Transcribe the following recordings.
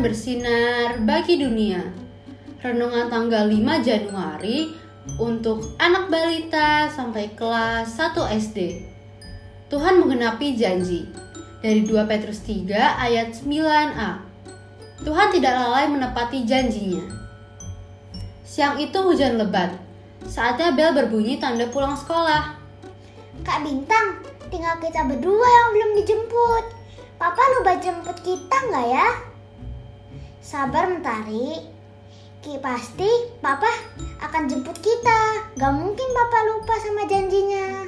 akan bersinar bagi dunia. Renungan tanggal 5 Januari untuk anak balita sampai kelas 1 SD. Tuhan menggenapi janji. Dari 2 Petrus 3 ayat 9a. Tuhan tidak lalai menepati janjinya. Siang itu hujan lebat. Saatnya bel berbunyi tanda pulang sekolah. Kak Bintang, tinggal kita berdua yang belum dijemput. Papa lupa jemput kita nggak ya? Sabar Mentari. Pasti Papa akan jemput kita. Gak mungkin Papa lupa sama janjinya.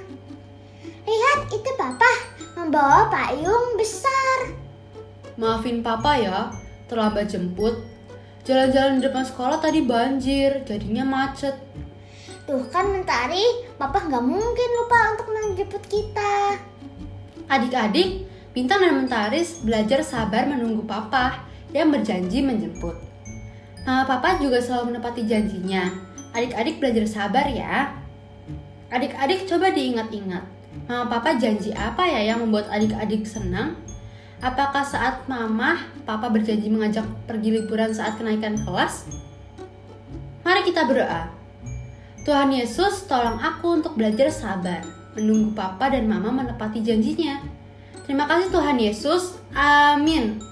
Lihat, itu Papa membawa payung besar. Maafin Papa ya, terlambat jemput. Jalan-jalan di depan sekolah tadi banjir, jadinya macet. Tuh kan Mentari, Papa gak mungkin lupa untuk menjemput kita. Adik-adik, Bintang dan Mentaris belajar sabar menunggu Papa yang berjanji menjemput. Mama Papa juga selalu menepati janjinya. Adik-adik belajar sabar ya. Adik-adik coba diingat-ingat. Mama Papa janji apa ya yang membuat adik-adik senang? Apakah saat Mama Papa berjanji mengajak pergi liburan saat kenaikan kelas? Mari kita berdoa. Tuhan Yesus, tolong aku untuk belajar sabar, menunggu Papa dan Mama menepati janjinya. Terima kasih Tuhan Yesus. Amin.